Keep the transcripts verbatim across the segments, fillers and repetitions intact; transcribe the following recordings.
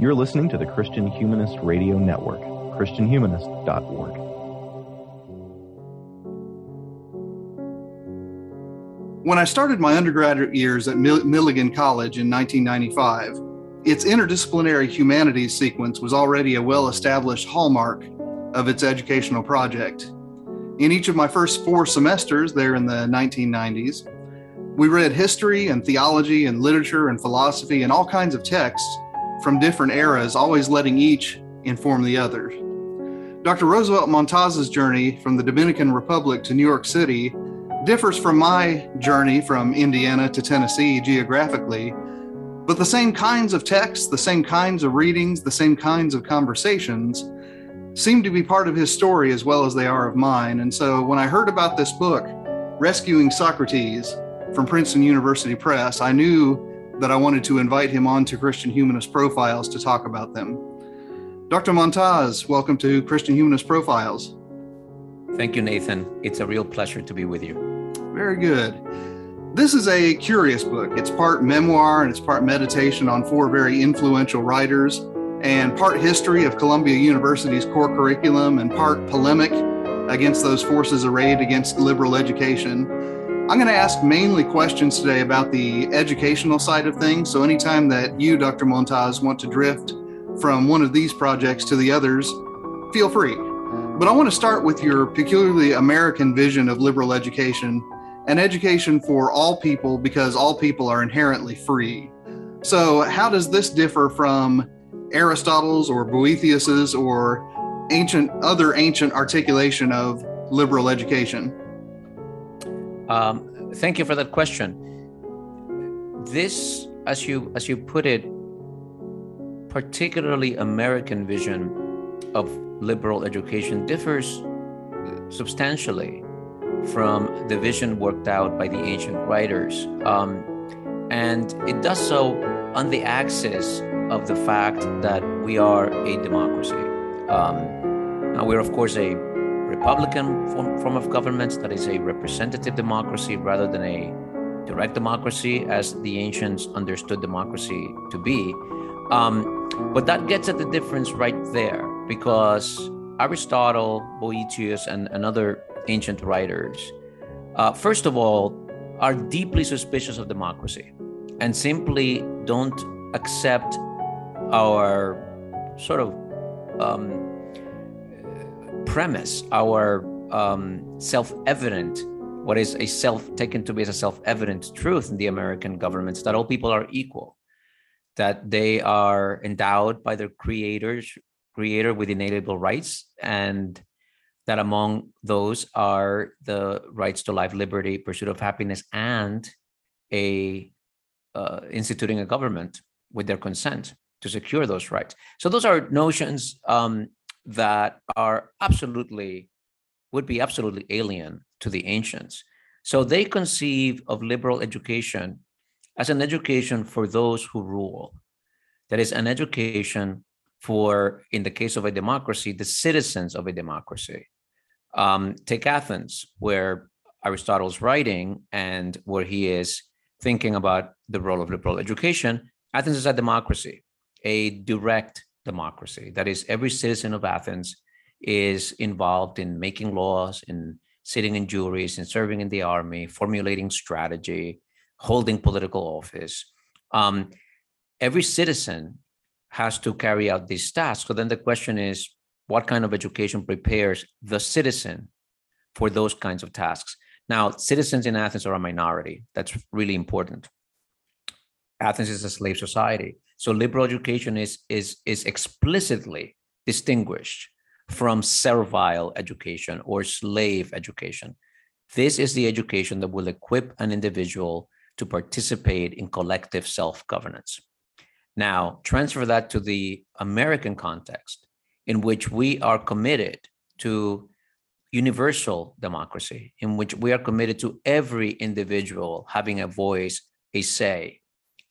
You're listening to the Christian Humanist Radio Network, christian humanist dot org. When I started my undergraduate years at Milligan College in nineteen ninety-five, its interdisciplinary humanities sequence was already a well-established hallmark of its educational project. In each of my first four semesters there in the nineteen nineties, we read history and theology and literature and philosophy and all kinds of texts from different eras, always letting each inform the other. Doctor Roosevelt Montás's journey from the Dominican Republic to New York City differs from my journey from Indiana to Tennessee geographically, but the same kinds of texts, the same kinds of readings, the same kinds of conversations seem to be part of his story as well as they are of mine. And so when I heard about this book, Rescuing Socrates, from Princeton University Press, I knew that I wanted to invite him on to Christian Humanist Profiles to talk about them. Doctor Montás, welcome to Christian Humanist Profiles. Thank you, Nathan. It's a real pleasure to be with you. Very good. This is a curious book. It's part memoir and it's part meditation on four very influential writers, and part history of Columbia University's core curriculum, and part polemic against those forces arrayed against liberal education. I'm going to ask mainly questions today about the educational side of things. So anytime that you, Doctor Montás, want to drift from one of these projects to the others, feel free. But I want to start with your peculiarly American vision of liberal education, an education for all people because all people are inherently free. So how does this differ from Aristotle's or Boethius's or ancient other ancient articulation of liberal education? Um, thank you for that question. This, as you as you put it, particularly American vision of liberal education differs substantially from the vision worked out by the ancient writers. Um, and it does so on the axis of the fact that we are a democracy. Um, now we're, of course, a Republican form, form of government that is a representative democracy rather than a direct democracy as the ancients understood democracy to be. Um, but that gets at the difference right there, because Aristotle, Boethius, and, and other ancient writers, uh, first of all, are deeply suspicious of democracy and simply don't accept our sort of um, premise, our um, self-evident, what is a self taken to be as a self-evident truth in the American governments, that all people are equal, that they are endowed by their creators, creator with inalienable rights, and that among those are the rights to life, liberty, pursuit of happiness, and a uh, instituting a government with their consent to secure those rights. So those are notions um, that are absolutely, would be absolutely alien to the ancients. So they conceive of liberal education as an education for those who rule. That is an education for, in the case of a democracy, the citizens of a democracy. Um, take Athens, where Aristotle's writing and where he is thinking about the role of liberal education. Athens is a democracy, a direct democracy. That is, every citizen of Athens is involved in making laws, in sitting in juries, in serving in the army, formulating strategy, holding political office. Um, every citizen has to carry out these tasks. So then the question is, what kind of education prepares the citizen for those kinds of tasks? Now, citizens in Athens are a minority. That's really important. Athens is a slave society. So liberal education is, is, is explicitly distinguished from servile education or slave education. This is the education that will equip an individual to participate in collective self-governance. Now, transfer that to the American context, in which we are committed to universal democracy, in which we are committed to every individual having a voice, a say,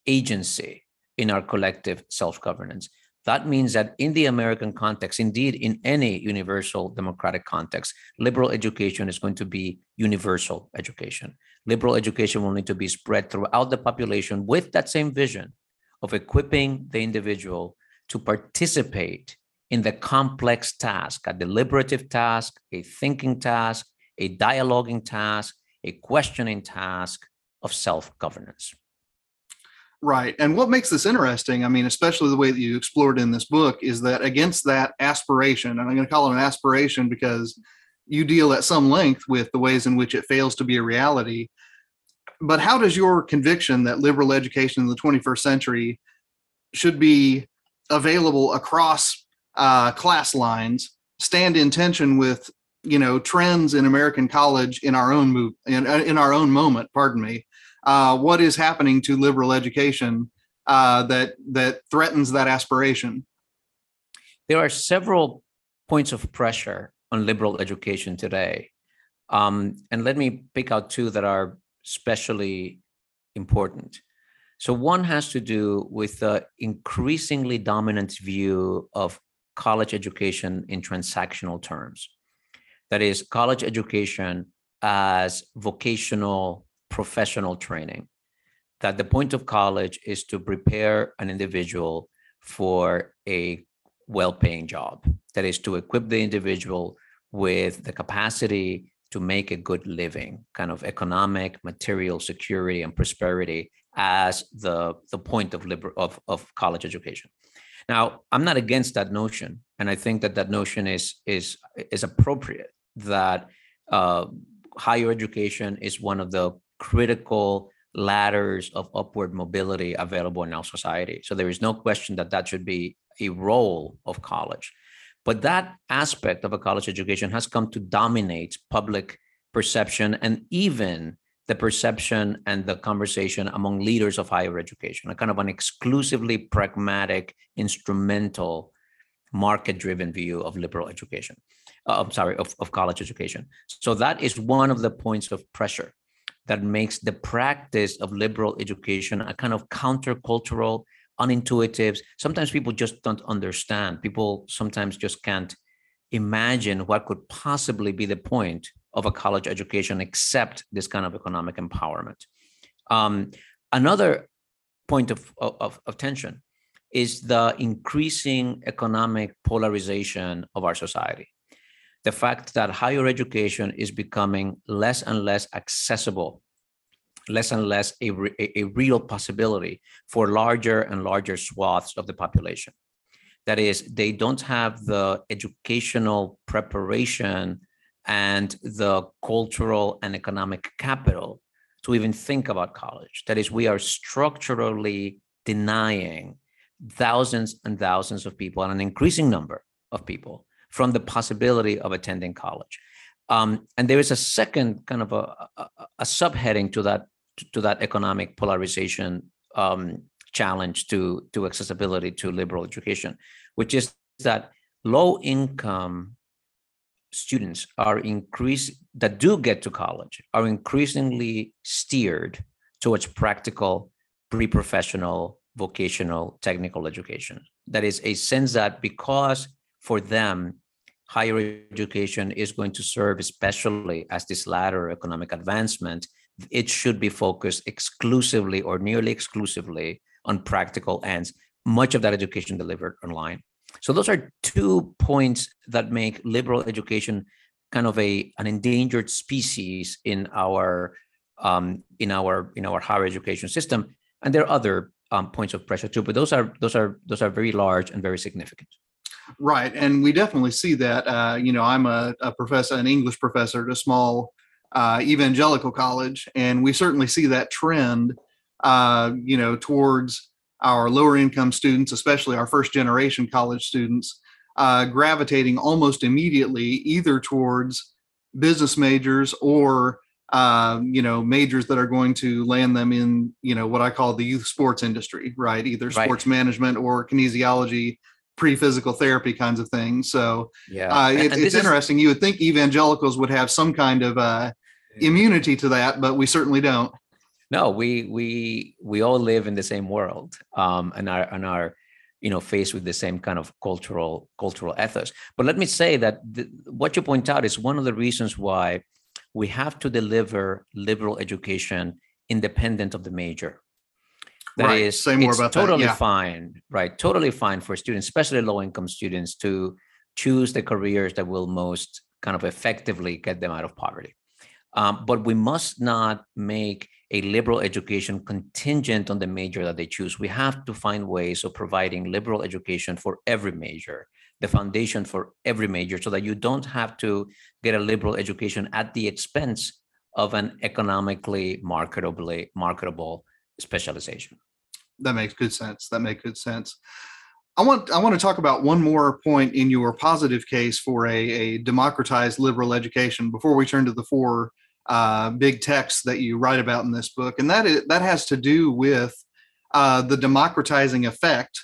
agency in our collective self-governance. That means that in the American context, indeed in any universal democratic context, liberal education is going to be universal education. Liberal education will need to be spread throughout the population with that same vision of equipping the individual to participate in the complex task, a deliberative task, a thinking task, a dialoguing task, a questioning task of self-governance. Right. And what makes this interesting, I mean, especially the way that you explored in this book, is that against that aspiration, and I'm going to call it an aspiration because you deal at some length with the ways in which it fails to be a reality. But how does your conviction that liberal education in the twenty-first century should be available across uh, class lines stand in tension with, you know, trends in American college in our own move in, in our own moment? Pardon me. Uh, what is happening to liberal education uh, that that threatens that aspiration? There are several points of pressure on liberal education today. Um, and let me pick out two that are especially important. So one has to do with the increasingly dominant view of college education in transactional terms. That is, college education as vocational professional training, that the point of college is to prepare an individual for a well-paying job, that is to equip the individual with the capacity to make a good living, kind of economic, material security and prosperity as the, the point of, liber- of, of college education. Now, I'm not against that notion, and I think that that notion is, is, is appropriate, that uh, higher education is one of the critical ladders of upward mobility available in our society. So there is no question that that should be a role of college. But that aspect of a college education has come to dominate public perception and even the perception and the conversation among leaders of higher education, a kind of an exclusively pragmatic, instrumental, market-driven view of liberal education, uh, I'm sorry, of, of college education. So that is one of the points of pressure that makes the practice of liberal education a kind of countercultural, unintuitive. Sometimes people just don't understand. People sometimes just can't imagine what could possibly be the point of a college education except this kind of economic empowerment. Um, another point of, of, of tension is the increasing economic polarization of our society. The fact that higher education is becoming less and less accessible, less and less a, a, a real possibility for larger and larger swaths of the population. That is, they don't have the educational preparation and the cultural and economic capital to even think about college. That is, we are structurally denying thousands and thousands of people, and an increasing number of people, from the possibility of attending college. Um, and there is a second kind of a, a, a subheading to that to that economic polarization um, challenge to, to accessibility to liberal education, which is that low-income students are increase that do get to college are increasingly steered towards practical, pre-professional, vocational, technical education. That is a sense that because for them, higher education is going to serve, especially as this latter economic advancement, it should be focused exclusively or nearly exclusively on practical ends, much of that education delivered online. So those are two points that make liberal education kind of a an endangered species in our um, in our in our higher education system. And there are other um, points of pressure too, but those are those are those are very large and very significant. Right. And we definitely see that. Uh, you know, I'm a, a professor, an English professor at a small uh, evangelical college, and we certainly see that trend, uh, you know, towards our lower income students, especially our first generation college students, uh, gravitating almost immediately either towards business majors or, uh, you know, majors that are going to land them in, you know, what I call the youth sports industry, right? Either sports right. management or kinesiology, pre-physical therapy kinds of things. So yeah. uh, it, it's interesting. Is, you would think evangelicals would have some kind of uh, immunity to that, but we certainly don't. No, we we we all live in the same world um, and are and are you know faced with the same kind of cultural cultural ethos. But let me say that the, what you point out is one of the reasons why we have to deliver liberal education independent of the major. That right. is, Say more it's about totally that. Yeah. fine, right? Totally fine for students, especially low-income students, to choose the careers that will most kind of effectively get them out of poverty. Um, but we must not make a liberal education contingent on the major that they choose. We have to find ways of providing liberal education for every major, the foundation for every major, so that you don't have to get a liberal education at the expense of an economically marketably marketable specialization. That makes good sense. That makes good sense. I want I want to talk about one more point in your positive case for a, a democratized liberal education before we turn to the four uh, big texts that you write about in this book, and that is that has to do with uh, the democratizing effect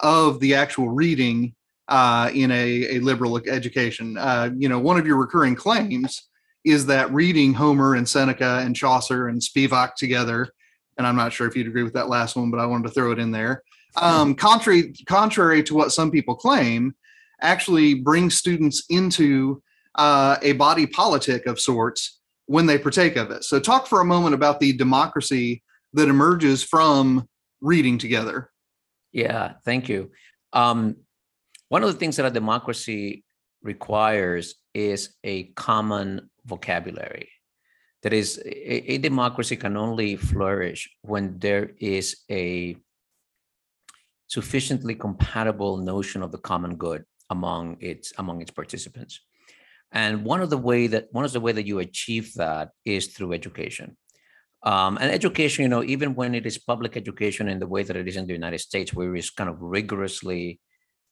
of the actual reading uh, in a, a liberal education. Uh, you know, one of your recurring claims is that reading Homer and Seneca and Chaucer and Spivak together, and I'm not sure if you'd agree with that last one, but I wanted to throw it in there. Um, contrary, contrary to what some people claim, actually brings students into uh, a body politic of sorts when they partake of it. So talk for a moment about the democracy that emerges from reading together. Yeah, thank you. Um, one of the things that a democracy requires is a common vocabulary. That is, a, a democracy can only flourish when there is a sufficiently compatible notion of the common good among its among its participants. And one of the way that one of the way that you achieve that is through education. Um, and education, you know, even when it is public education in the way that it is in the United States, where it's kind of rigorously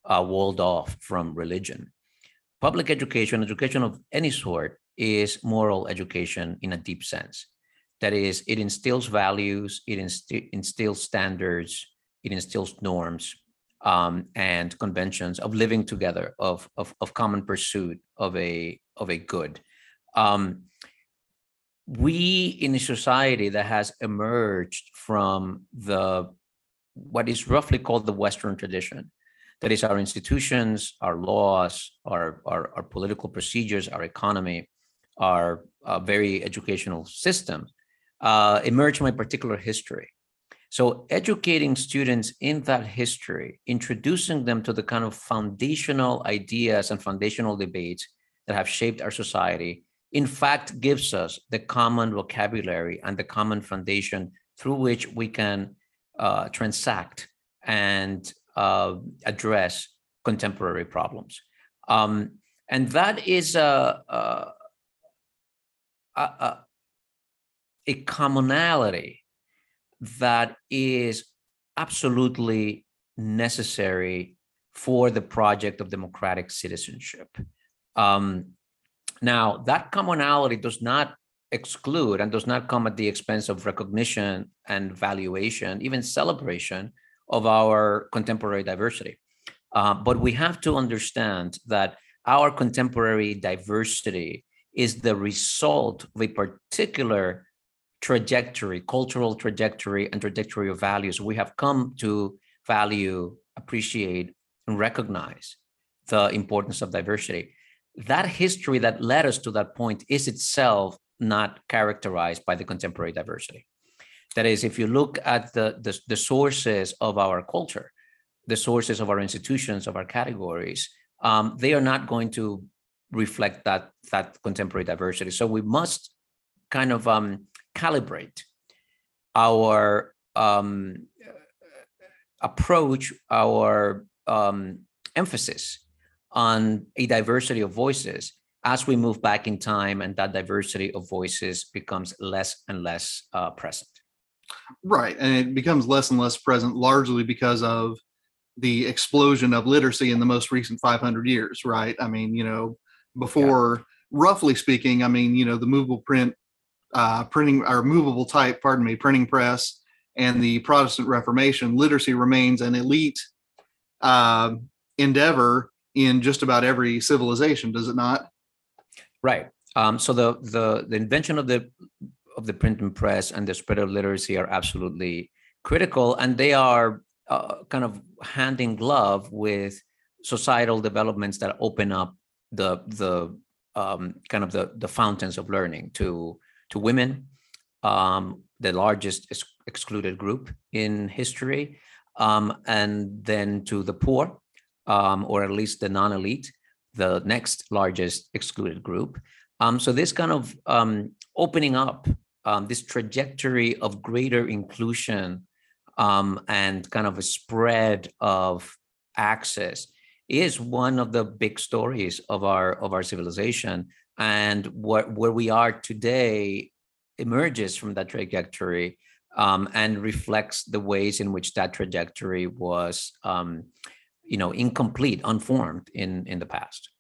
uh, walled off from religion, public education, education of any sort, is moral education in a deep sense. That is, it instills values, it inst- instills standards, it instills norms um, and conventions of living together, of, of of common pursuit of a of a good. Um, we in a society that has emerged from the what is roughly called the Western tradition, that is, our institutions, our laws, our our, our political procedures, our economy, our uh, very educational system, uh, emerge from a particular history. So educating students in that history, introducing them to the kind of foundational ideas and foundational debates that have shaped our society, in fact, gives us the common vocabulary and the common foundation through which we can uh, transact and uh, address contemporary problems. Um, and that is a, a, a, a commonality that is absolutely necessary for the project of democratic citizenship. Um, now, that commonality does not exclude and does not come at the expense of recognition and valuation, even celebration of our contemporary diversity. Uh, but we have to understand that our contemporary diversity is the result of a particular trajectory, cultural trajectory, and trajectory of values. We have come to value, appreciate, and recognize the importance of diversity. That history that led us to that point is itself not characterized by the contemporary diversity. That is, if you look at the, the, the sources of our culture, the sources of our institutions, of our categories, um, they are not going to reflect that, that contemporary diversity. So we must kind of um, calibrate our um, approach, our um, emphasis on a diversity of voices as we move back in time, and that diversity of voices becomes less and less uh, present. Right, and it becomes less and less present largely because of the explosion of literacy in the most recent five hundred years, right? I mean, you know, before, yeah. roughly speaking, I mean, you know, the movable print Uh, printing or movable type, pardon me, printing press, and the Protestant Reformation, literacy remains an elite uh, endeavor in just about every civilization, does it not? Right. Um, so the, the the invention of the of the printing press and the spread of literacy are absolutely critical, and they are uh, kind of hand in glove with societal developments that open up the the um, kind of the the fountains of learning to. to women, um, the largest ex- excluded group in history, um, and then to the poor, um, or at least the non-elite, the next largest excluded group. Um, so this kind of um, opening up, um, this trajectory of greater inclusion um, and kind of a spread of access is one of the big stories of our of our civilization. And what, where we are today emerges from that trajectory um, and reflects the ways in which that trajectory was um, you know, incomplete, unformed in, in the past.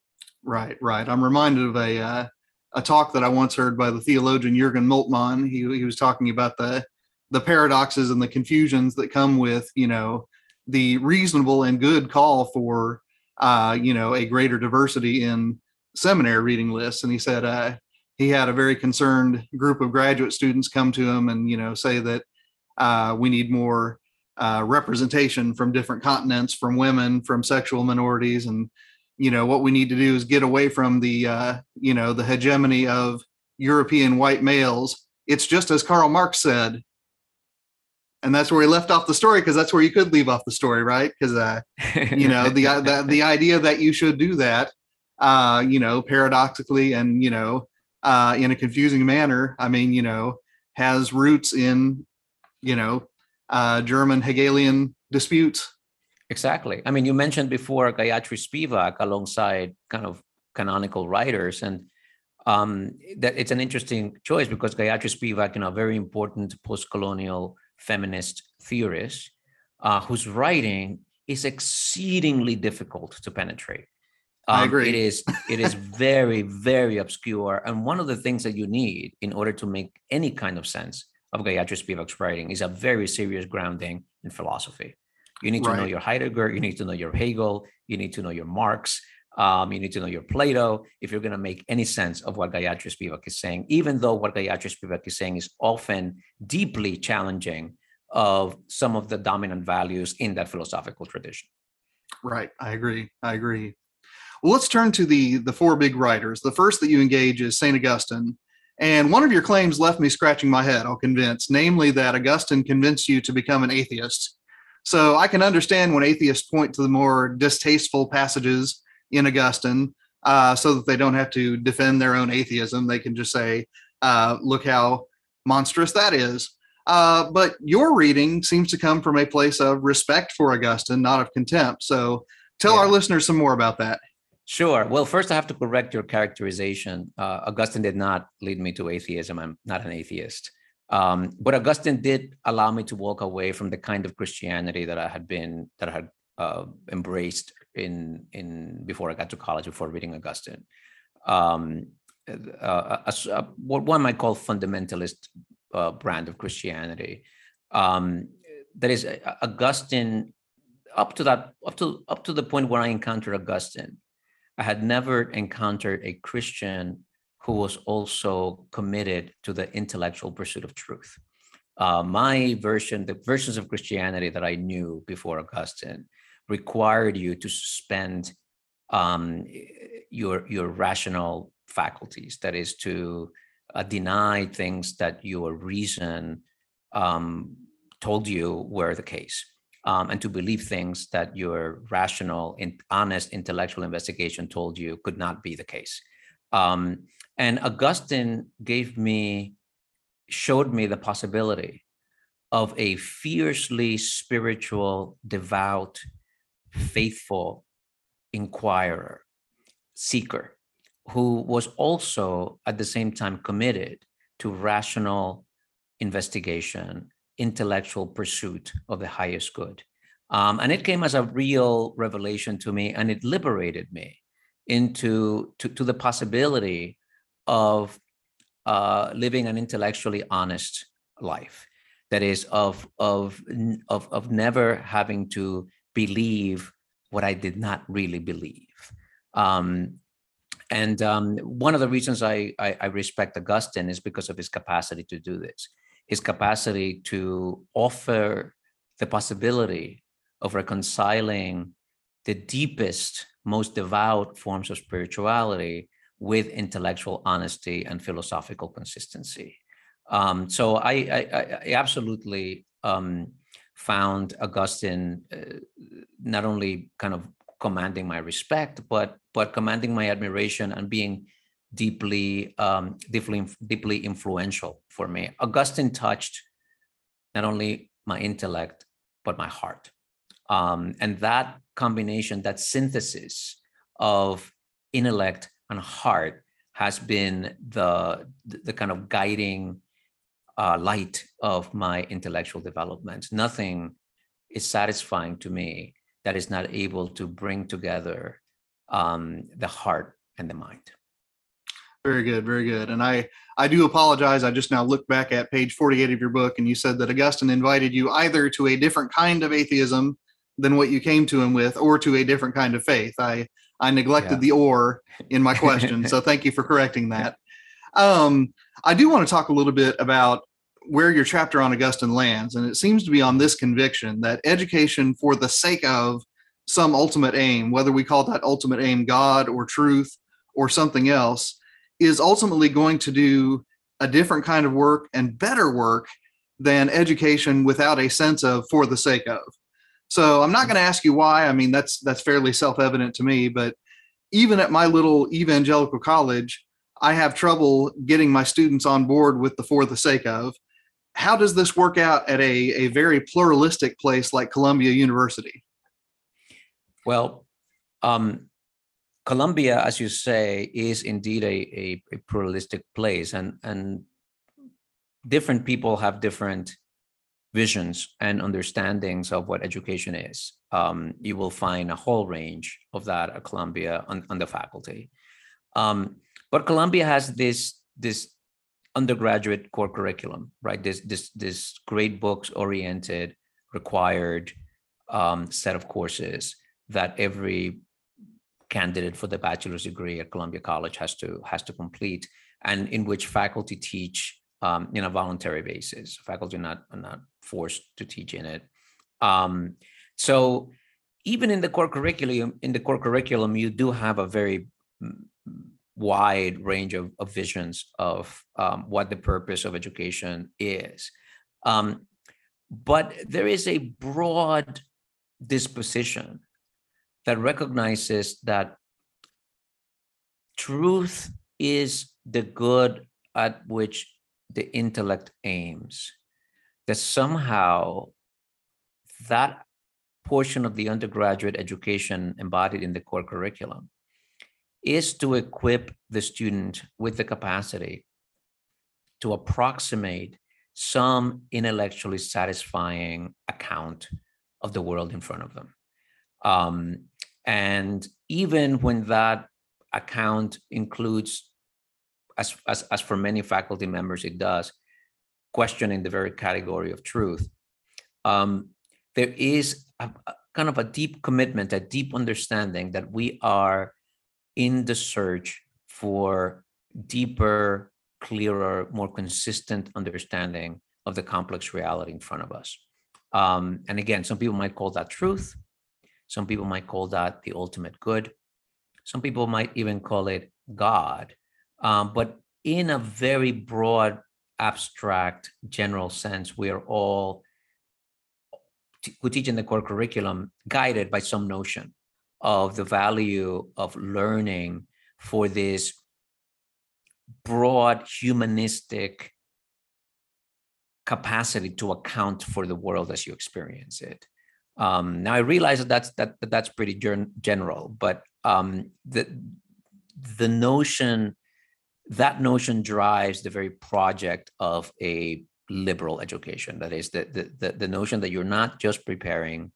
Right, right. I'm reminded of a uh, a talk that I once heard by the theologian Jürgen Moltmann. He he was talking about the the paradoxes and the confusions that come with, you know, the reasonable and good call for, uh, you know, a greater diversity in seminary reading lists. And he said uh, he had a very concerned group of graduate students come to him and, you know, say that uh, we need more uh, representation from different continents, from women, from sexual minorities, and you know, what we need to do is get away from the, uh, you know, the hegemony of European white males. It's just as Karl Marx said. And that's where he left off the story, because that's where you could leave off the story, right? Because, uh, you know, the, the the idea that you should do that, uh, you know, paradoxically and, you know, uh, in a confusing manner, I mean, you know, has roots in, you know, uh, German Hegelian disputes. Exactly. I mean, you mentioned before Gayatri Spivak alongside kind of canonical writers, and um, that it's an interesting choice because Gayatri Spivak, you know, a very important post-colonial feminist theorist uh, whose writing is exceedingly difficult to penetrate. Um, I agree. It is, it is very, very obscure. And one of the things that you need in order to make any kind of sense of Gayatri Spivak's writing is a very serious grounding in philosophy. You need to right. know your Heidegger, you need to know your Hegel, you need to know your Marx, um, you need to know your Plato, if you're going to make any sense of what Gayatri Spivak is saying, even though what Gayatri Spivak is saying is often deeply challenging of some of the dominant values in that philosophical tradition. Right, I agree, I agree. Well, let's turn to the, the four big writers. The first that you engage is Saint Augustine, and one of your claims left me scratching my head, I'll convince, namely that Augustine convinced you to become an atheist. So I can understand when atheists point to the more distasteful passages in Augustine uh, so that they don't have to defend their own atheism. They can just say, uh, look how monstrous that is. Uh, but your reading seems to come from a place of respect for Augustine, not of contempt. So tell yeah. our listeners some more about that. Sure. Well, first I have to correct your characterization. Uh, Augustine did not lead me to atheism. I'm not an atheist. Um, but Augustine did allow me to walk away from the kind of Christianity that I had been, that I had uh, embraced in, in before I got to college, before reading Augustine. Um, uh, a, a, what one might call fundamentalist uh, brand of Christianity. Um, that is, Augustine, up to that, up to up to the point where I encountered Augustine, I had never encountered a Christian who was also committed to the intellectual pursuit of truth. Uh, my version, the versions of Christianity that I knew before Augustine, required you to suspend um, your, your rational faculties, that is to uh, deny things that your reason um, told you were the case, um, and to believe things that your rational and honest intellectual investigation told you could not be the case. Um, and Augustine gave me, showed me the possibility of a fiercely spiritual, devout, faithful inquirer, seeker, who was also at the same time committed to rational investigation, intellectual pursuit of the highest good. Um, and it came as a real revelation to me, and it liberated me into to, to the possibility of uh, living an intellectually honest life, that is, of, of, of, of never having to believe what I did not really believe. Um, and um, one of the reasons I, I, I respect Augustine is because of his capacity to do this, his capacity to offer the possibility of reconciling the deepest, most devout forms of spirituality with intellectual honesty and philosophical consistency. Um, so I, I, I absolutely um, found Augustine uh, not only kind of commanding my respect, but but commanding my admiration and being deeply, um, deeply, deeply influential for me. Augustine touched not only my intellect, but my heart. Um, and that combination, that synthesis of intellect and heart has been the, the kind of guiding uh, light of my intellectual development. Nothing is satisfying to me that is not able to bring together um, the heart and the mind. Very good, very good. And I, I do apologize. I just now looked back at page forty-eight of your book, and you said that Augustine invited you either to a different kind of atheism than what you came to him with, or to a different kind of faith. I, I neglected yeah. the "or" in my question, so thank you for correcting that. Um, I do want to talk a little bit about where your chapter on Augustine lands, and it seems to be on this conviction that education for the sake of some ultimate aim, whether we call that ultimate aim God or truth or something else, is ultimately going to do a different kind of work and better work than education without a sense of for the sake of. So I'm not going to ask you why. I mean, that's that's fairly self-evident to me, but even at my little evangelical college, I have trouble getting my students on board with the for the sake of. How does this work out at a, a very pluralistic place like Columbia University? Well, um, Columbia, as you say, is indeed a, a, a pluralistic place, and, and different people have different visions and understandings of what education is. Um, you will find a whole range of that at Columbia on, on the faculty. Um, but Columbia has this, this undergraduate core curriculum, right? This, this, this great books-oriented, required um, set of courses that every candidate for the bachelor's degree at Columbia College has to has to complete, and in which faculty teach um, in a voluntary basis. Faculty are not, are not forced to teach in it. Um, so even in the core curriculum, in the core curriculum, you do have a very wide range of, of visions of um, what the purpose of education is. Um, but there is a broad disposition that recognizes that truth is the good at which the intellect aims, that somehow that portion of the undergraduate education embodied in the core curriculum is to equip the student with the capacity to approximate some intellectually satisfying account of the world in front of them. Um, and even when that account includes, as, as, as for many faculty members, it does, questioning the very category of truth, um, there is a, a kind of a deep commitment, a deep understanding that we are in the search for deeper, clearer, more consistent understanding of the complex reality in front of us. Um, and again, some people might call that truth. Some people might call that the ultimate good. Some people might even call it God. Um, but in a very broad, abstract, general sense, we are all who teach in the core curriculum guided by some notion of the value of learning for this broad humanistic capacity to account for the world as you experience it. Um, now I realize that that's, that, that's pretty gen- general, but um, the, the notion, that notion drives the very project of a liberal education. That is the, the, the, the notion that you're not just preparing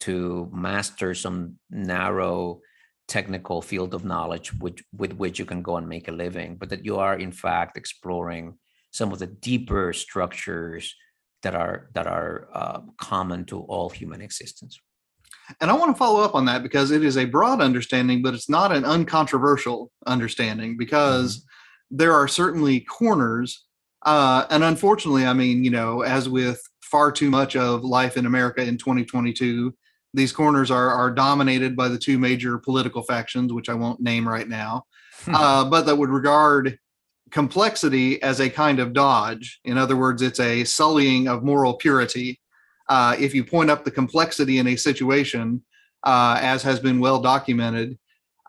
to master some narrow technical field of knowledge which, with which you can go and make a living, but that you are in fact exploring some of the deeper structures that are that are uh, common to all human existence. And I want to follow up on that because it is a broad understanding, but it's not an uncontroversial understanding because mm-hmm. there are certainly corners. Uh, and unfortunately, I mean, you know, as with far too much of life in America in twenty twenty-two, these corners are, are dominated by the two major political factions, which I won't name right now, uh, but that would regard complexity as a kind of dodge. In other words, it's a sullying of moral purity. Uh, if you point up the complexity in a situation, uh, as has been well documented,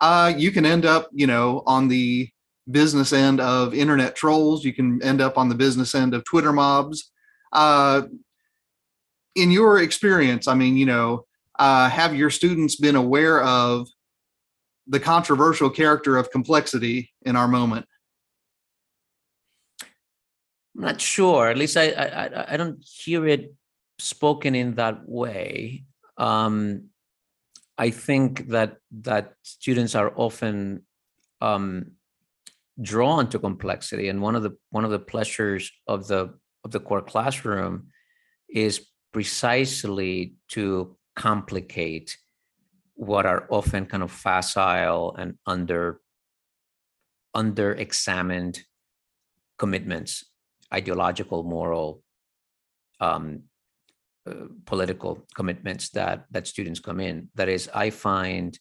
uh, you can end up, you know, on the business end of internet trolls. You can end up on the business end of Twitter mobs. Uh, in your experience, I mean, you know, uh, have your students been aware of the controversial character of complexity in our moment? I'm not sure. At least I I, I don't hear it spoken in that way. Um, I think that that students are often um, drawn to complexity, and one of the one of the pleasures of the of the core classroom is precisely to complicate what are often kind of facile and under under examined commitments, ideological, moral, um, uh, political commitments that that students come in. That is, I find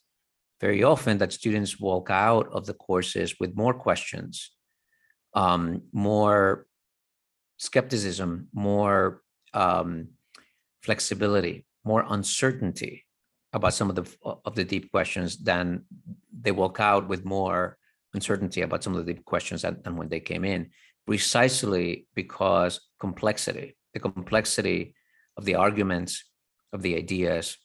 very often that students walk out of the courses with more questions, um, more skepticism, more um, flexibility, more uncertainty about some of the of the deep questions than they walk out with more uncertainty about some of the deep questions than, than when they came in. Precisely because complexity, the complexity of the arguments, of the ideas,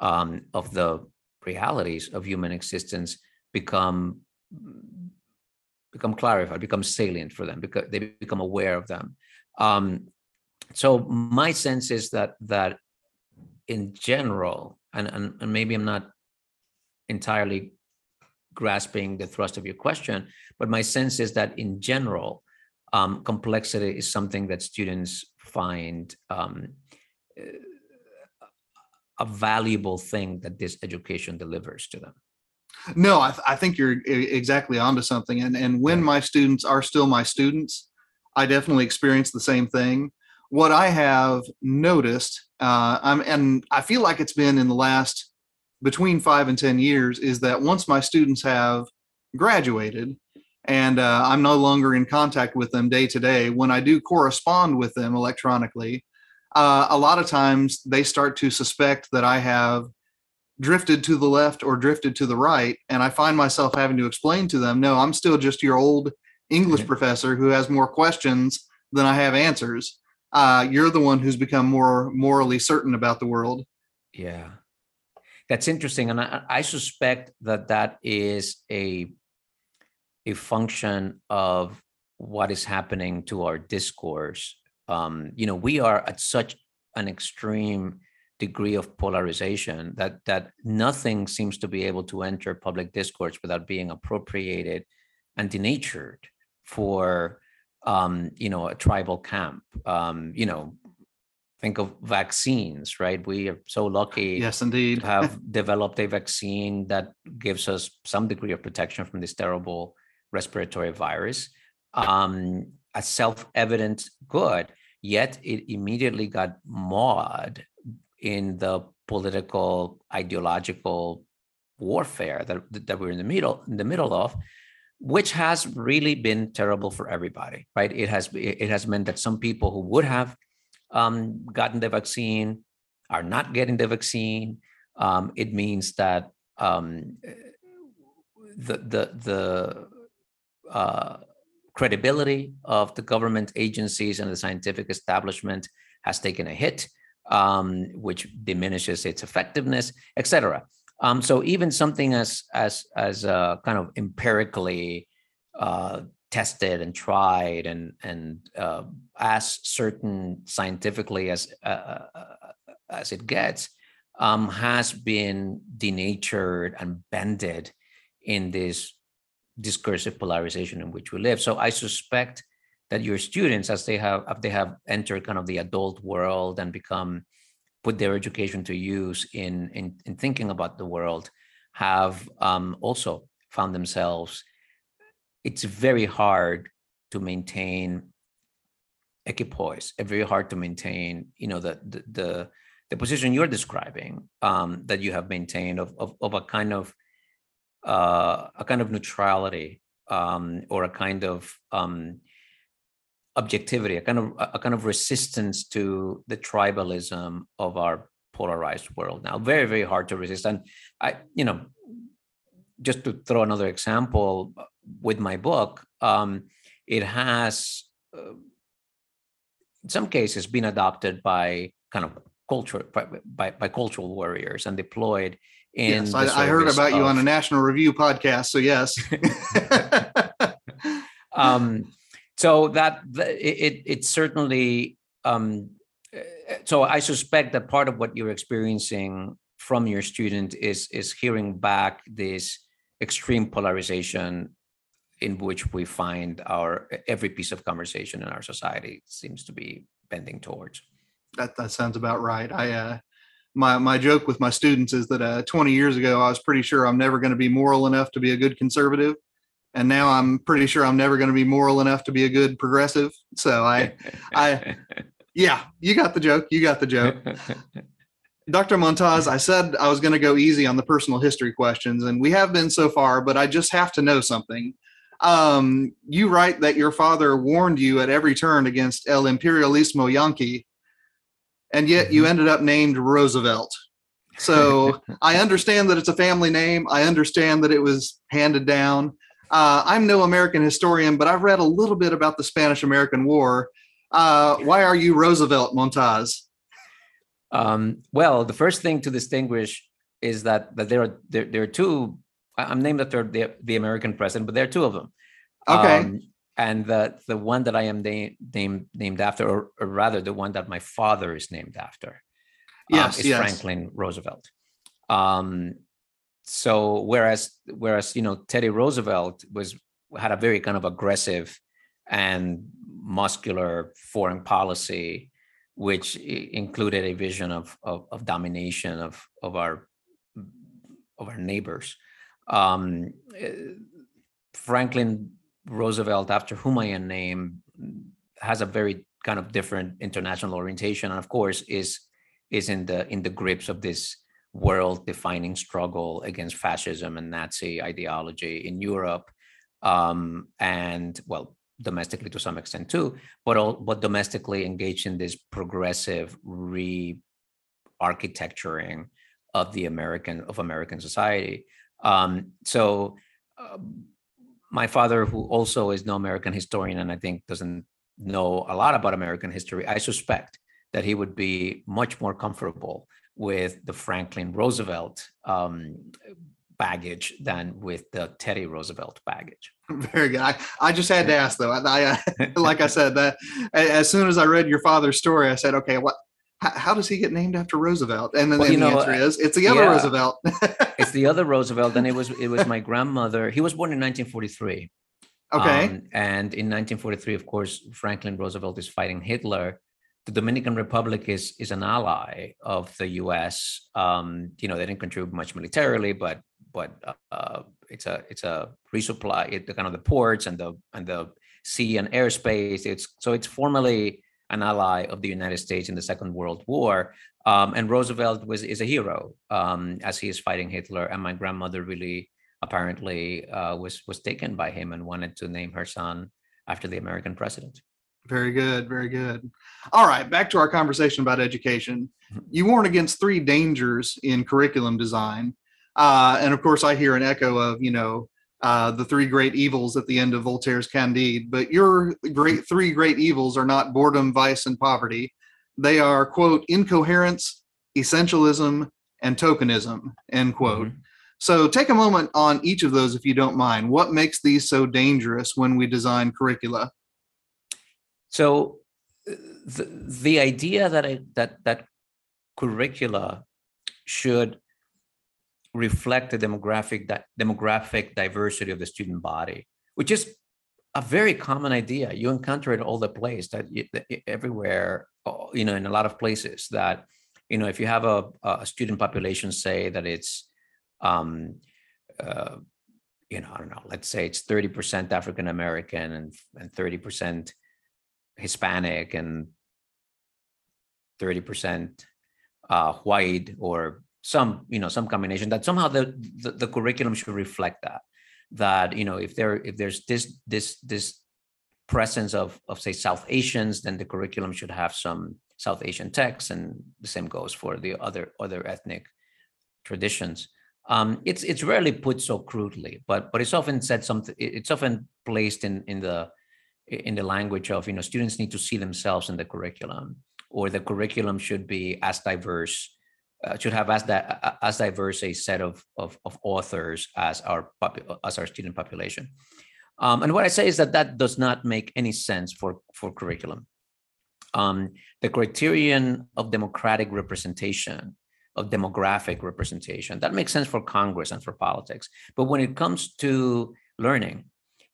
um, of the realities of human existence become become clarified, become salient for them, because they become aware of them. Um, so my sense is that that in general, and, and, and maybe I'm not entirely grasping the thrust of your question, but my sense is that in general, Um, complexity is something that students find um, a valuable thing that this education delivers to them. No, I, th- I think you're exactly onto something. And, and when my students are still my students, I definitely experience the same thing. What I have noticed, uh, I'm, and I feel like it's been in the last between five and ten years, is that once my students have graduated, and uh, I'm no longer in contact with them day to day, when I do correspond with them electronically, uh, a lot of times they start to suspect that I have drifted to the left or drifted to the right. And I find myself having to explain to them, no, I'm still just your old English professor who has more questions than I have answers. Uh, you're the one who's become more morally certain about the world. Yeah, that's interesting. And I, I suspect that that is a a function of what is happening to our discourse. Um, you know, we are at such an extreme degree of polarization that that nothing seems to be able to enter public discourse without being appropriated and denatured for, um, you know, a tribal camp. Um, you know, think of vaccines, right? We are so lucky, yes, indeed, to have developed a vaccine that gives us some degree of protection from this terrible respiratory virus, um, a self-evident good, yet it immediately got marred in the political, ideological warfare that, that we're in the middle in the middle of, which has really been terrible for everybody, right? It has it has meant that some people who would have um, gotten the vaccine are not getting the vaccine. Um, it means that um, the the the Uh, credibility of the government agencies and the scientific establishment has taken a hit, um, which diminishes its effectiveness, et cetera. Um, so even something as as as uh, kind of empirically uh, tested and tried and and uh, as certain scientifically as uh, as it gets um, has been denatured and bended in this discursive polarization in which we live. So I suspect that your students, as they have, if they have entered kind of the adult world and become, put their education to use in in, in thinking about the world, have um, also found themselves. It's very hard to maintain equipoise. It's very hard to maintain, you know, the the the, the position you're describing um, that you have maintained of of, of a kind of. Uh, a kind of neutrality um, or a kind of um, objectivity, a kind of a kind of resistance to the tribalism of our polarized world now. Very, very hard to resist. And I, you know, just to throw another example with my book, um, it has, uh, in some cases, been adopted by kind of culture by, by, by cultural warriors and deployed in. Yes, I, I heard about of, you on a National Review podcast. So yes. um, so that it it certainly. Um, so I suspect that part of what you're experiencing from your student is is hearing back this extreme polarization in which we find our every piece of conversation in our society seems to be bending towards. That that sounds about right. I uh, my my joke with my students is that uh, twenty years ago I was pretty sure I'm never going to be moral enough to be a good conservative, and now I'm pretty sure I'm never going to be moral enough to be a good progressive. So I I yeah, you got the joke. You got the joke. Doctor Montás, I said I was going to go easy on the personal history questions, and we have been so far, but I just have to know something. Um, you write that your father warned you at every turn against el imperialismo yanqui, and yet you ended up named Roosevelt. So I understand that it's a family name. I understand that it was handed down. Uh, I'm no American historian, but I've read a little bit about the Spanish-American War. Uh, why are you Roosevelt Montás? Um, well, the first thing to distinguish is that that there are there, there are two. I'm named after the, the American president, but there are two of them. Okay. Um, and the the one that I am named named named after, or, or rather, the one that my father is named after, yes, um, is yes. Franklin Roosevelt. Um, so whereas whereas you know Teddy Roosevelt was had a very kind of aggressive and muscular foreign policy, which included a vision of, of, of domination of, of our of our neighbors. Um, Franklin Roosevelt, after whom I am named, has a very kind of different international orientation, and of course is is in the in the grips of this world-defining struggle against fascism and Nazi ideology in Europe, um, and well. domestically to some extent too, but all, but domestically engaged in this progressive re-architecturing of the American of American society. Um, so, uh, my father, who also is no American historian and I think doesn't know a lot about American history, I suspect that he would be much more comfortable with the Franklin Roosevelt um, baggage than with the Teddy Roosevelt baggage. Very good. I, I just had to ask though. I, I like I said that as soon as I read your father's story, I said, okay, what? How, how does he get named after Roosevelt? And then, well, then the know, answer is, it's the other yeah, Roosevelt. It's the other Roosevelt, and it was it was my grandmother. He was born in nineteen forty-three. Okay. Um, and in nineteen forty-three, of course, Franklin Roosevelt is fighting Hitler. The Dominican Republic is is an ally of the U S. Um, you know, they didn't contribute much militarily, but but uh, it's a it's a resupply. It, the kind of the ports and the and the sea and airspace. It's so it's formally an ally of the United States in the Second World War. Um, and Roosevelt was is a hero um, as he is fighting Hitler. And my grandmother really apparently uh, was was taken by him and wanted to name her son after the American president. Very good. Very good. All right. Back to our conversation about education. You warn against three dangers in curriculum design. Uh, and of course, I hear an echo of, you know, uh, the three great evils at the end of Voltaire's Candide. But your great three great evils are not boredom, vice, and poverty. They are, quote, incoherence, essentialism, and tokenism, end quote. Mm-hmm. So take a moment on each of those, if you don't mind. What makes these so dangerous when we design curricula? So the, the idea that I, that that curricula should reflect the demographic that demographic diversity of the student body, which is a very common idea. You encounter it all the place that, you, that everywhere, you know, in a lot of places that, you know, if you have a, a student population, say that it's, um, uh, you know, I don't know, let's say it's thirty percent African American and and thirty percent Hispanic and thirty percent uh, white, or some, you know, some combination, that somehow the, the, the curriculum should reflect that. that, you know, if there if there's this this this presence of of say South Asians, then the curriculum should have some South Asian texts, and the same goes for the other other ethnic traditions. Um, it's it's rarely put so crudely, but but it's often said something. It's often placed in in the in the language of, you know, students need to see themselves in the curriculum, or the curriculum should be as diverse, uh, should have as that as diverse a set of of, of authors as our popu- as our student population. Um, and what I say is that that does not make any sense for for curriculum. Um, the criterion of democratic representation, of demographic representation, that makes sense for Congress and for politics. But when it comes to learning,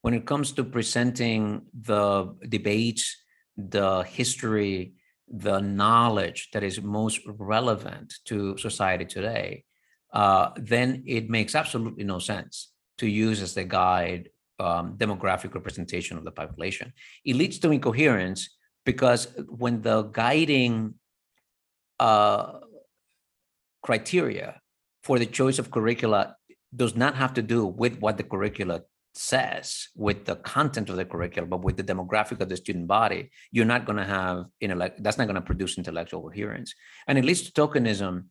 when it comes to presenting the debates, the history, the knowledge that is most relevant to society today, uh, then it makes absolutely no sense to use as the guide um, demographic representation of the population. It leads to incoherence, because when the guiding uh, criteria for the choice of curricula does not have to do with what the curricula says, with the content of the curriculum, but with the demographic of the student body, you're not going to have, you know, like, that's not going to produce intellectual coherence. And it leads to tokenism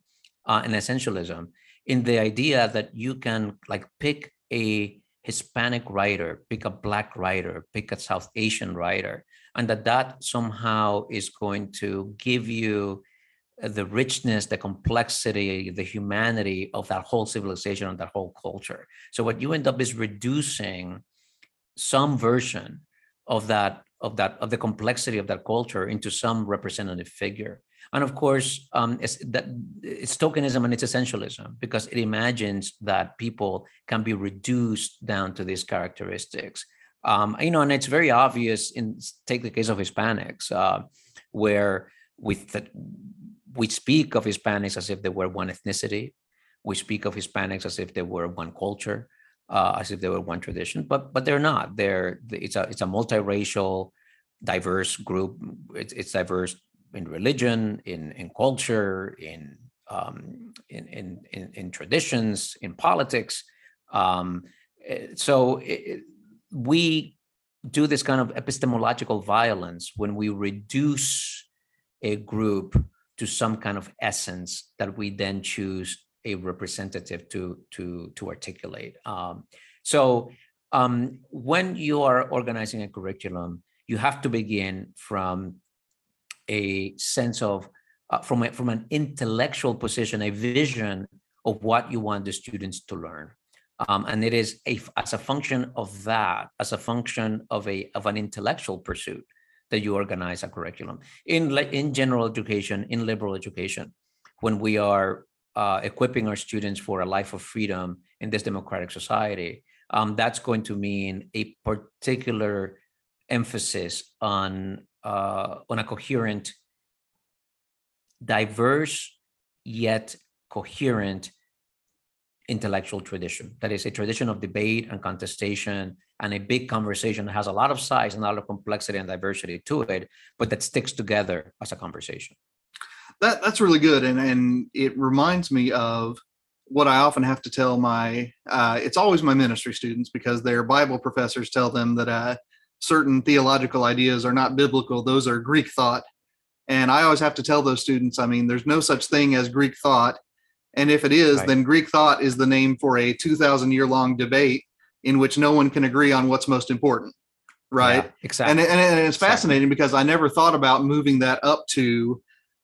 uh, and essentialism, in the idea that you can, like, pick a Hispanic writer, pick a Black writer, pick a South Asian writer, and that that somehow is going to give you the richness, the complexity, the humanity of that whole civilization and that whole culture. So what you end up is reducing some version of that, of that, of the complexity of that culture into some representative figure. And of course, um, it's, that, it's tokenism and it's essentialism, because it imagines that people can be reduced down to these characteristics. Um, you know, and it's very obvious in, take the case of Hispanics, uh, where with the, we speak of Hispanics as if they were one ethnicity. We speak of Hispanics as if they were one culture, uh, as if they were one tradition. But but they're not. They're it's a it's a multiracial, diverse group. It's, it's diverse in religion, in in culture, in um, in, in in in traditions, in politics. Um, so it, we do this kind of epistemological violence when we reduce a group to some kind of essence that we then choose a representative to to to articulate. Um, so um, when you are organizing a curriculum, you have to begin from a sense of uh, from a, from an intellectual position, a vision of what you want the students to learn, um, and it is a, as a function of that, as a function of a of an intellectual pursuit, that you organize a curriculum. In in general education, in liberal education, when we are uh, equipping our students for a life of freedom in this democratic society, um, that's going to mean a particular emphasis on uh, on a coherent, diverse, yet coherent intellectual tradition. That is a tradition of debate and contestation, and a big conversation that has a lot of size and a lot of complexity and diversity to it, but that sticks together as a conversation. That that's really good. And, and it reminds me of what I often have to tell my, uh, it's always my ministry students, because their Bible professors tell them that uh, certain theological ideas are not biblical. Those are Greek thought. And I always have to tell those students, I mean, there's no such thing as Greek thought. And if it is, right, then Greek thought is the name for a two thousand year long debate in which no one can agree on what's most important, right? Yeah, exactly. And, and, and it's fascinating, exactly, because I never thought about moving that up to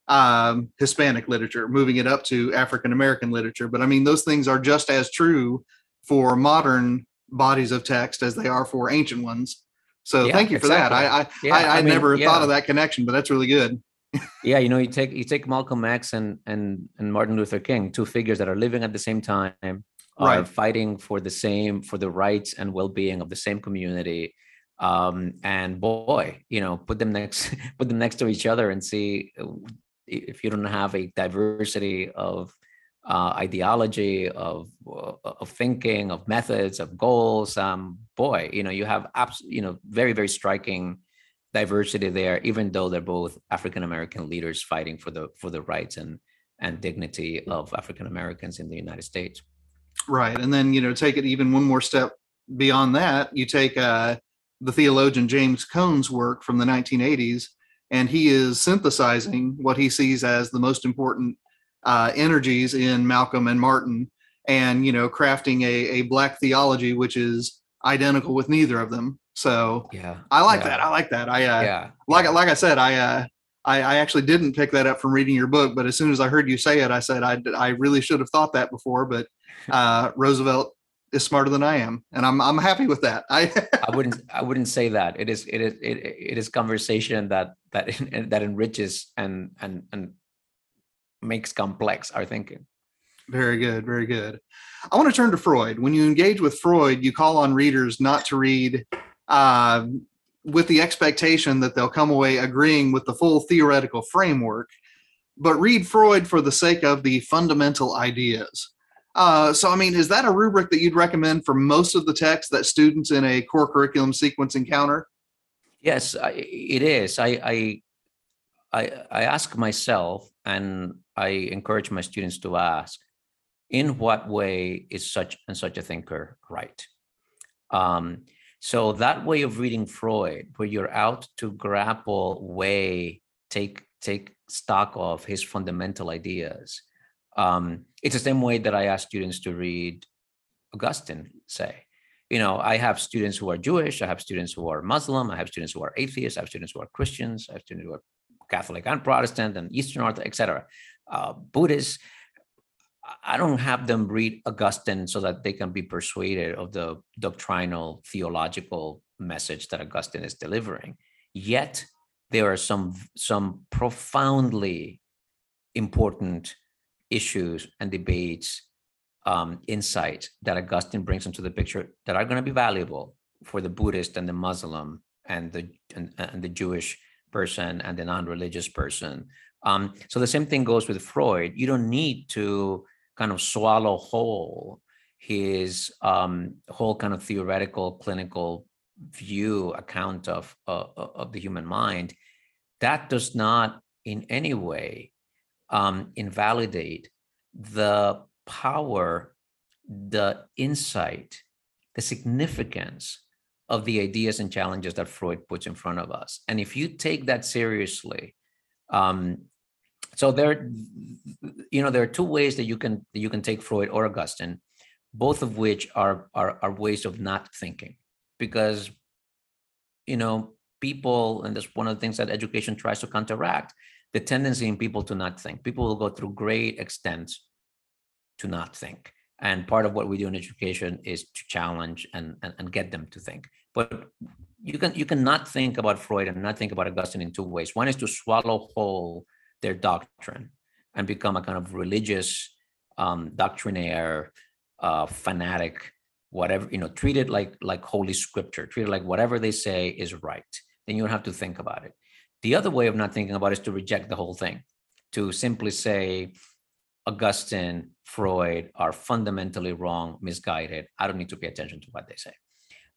um, Hispanic literature, moving it up to African-American literature. But I mean, those things are just as true for modern bodies of text as they are for ancient ones. So yeah, thank you for exactly. that. I I, yeah, I, I, I mean, never yeah. thought of that connection, but that's really good. Yeah, you know, you take you take Malcolm X and, and, and Martin Luther King, two figures that are living at the same time, Right. are fighting for the same, for the rights and well-being of the same community, um, and boy, you know, put them next, put them next to each other and see if you don't have a diversity of uh, ideology, of of thinking, of methods, of goals. Um, boy, you know, you have abs- you know, very very striking diversity there, even though they're both African American leaders fighting for the for the rights and and dignity of African Americans in the United States. Right. And then, you know, take it even one more step beyond that, you take uh, the theologian James Cone's work from the nineteen eighties, and he is synthesizing what he sees as the most important uh, energies in Malcolm and Martin, and, you know, crafting a, a black theology, which is identical with neither of them. So yeah, I like yeah. that. I like that. I, uh, yeah. like, like I said, I, uh, I, I actually didn't pick that up from reading your book, but as soon as I heard you say it, I said, I, I really should have thought that before, but uh, Roosevelt is smarter than I am. And I'm, I'm happy with that. I, I wouldn't, I wouldn't say that. It is, it is, it, it is conversation that, that, that enriches and, and, and makes complex our thinking. Very good. Very good. I want to turn to Freud. When you engage with Freud, you call on readers not to read uh, with the expectation that they'll come away agreeing with the full theoretical framework, but read Freud for the sake of the fundamental ideas. Uh, so, I mean, is that a rubric that you'd recommend for most of the texts that students in a core curriculum sequence encounter? Yes, I, it is. I, I, I, I ask myself, and I encourage my students to ask, in what way is such and such a thinker right? Um, so that way of reading Freud, where you're out to grapple, weigh, take take stock of his fundamental ideas, um, it's the same way that I ask students to read Augustine, say. You know, I have students who are Jewish, I have students who are Muslim, I have students who are atheists, I have students who are Christians, I have students who are Catholic and Protestant and Eastern Orthodox, et cetera, uh, Buddhists. I don't have them read Augustine so that they can be persuaded of the doctrinal theological message that Augustine is delivering. Yet there are some, some profoundly important issues and debates, um, insights that Augustine brings into the picture that are going to be valuable for the Buddhist and the Muslim and the, and, and the Jewish person and the non-religious person. Um, so the same thing goes with Freud. You don't need to kind of swallow whole his um, whole kind of theoretical, clinical view, account of, uh, of the human mind. That does not in any way um, invalidate the power, the insight, the significance of the ideas and challenges that Freud puts in front of us. And if you take that seriously, um, So there, you know, there are two ways that you can that you can take Freud or Augustine, both of which are, are are ways of not thinking, because, you know, people, and that's one of the things that education tries to counteract, the tendency in people to not think. People will go through great extents to not think, and part of what we do in education is to challenge and and, and get them to think. But you can you cannot think about Freud and not think about Augustine in two ways. One is to swallow whole their doctrine and become a kind of religious um, doctrinaire, uh, fanatic, whatever, you know, treat it like, like Holy Scripture, treat it like whatever they say is right. Then you don't have to think about it. The other way of not thinking about it is to reject the whole thing, to simply say, Augustine, Freud are fundamentally wrong, misguided. I don't need to pay attention to what they say.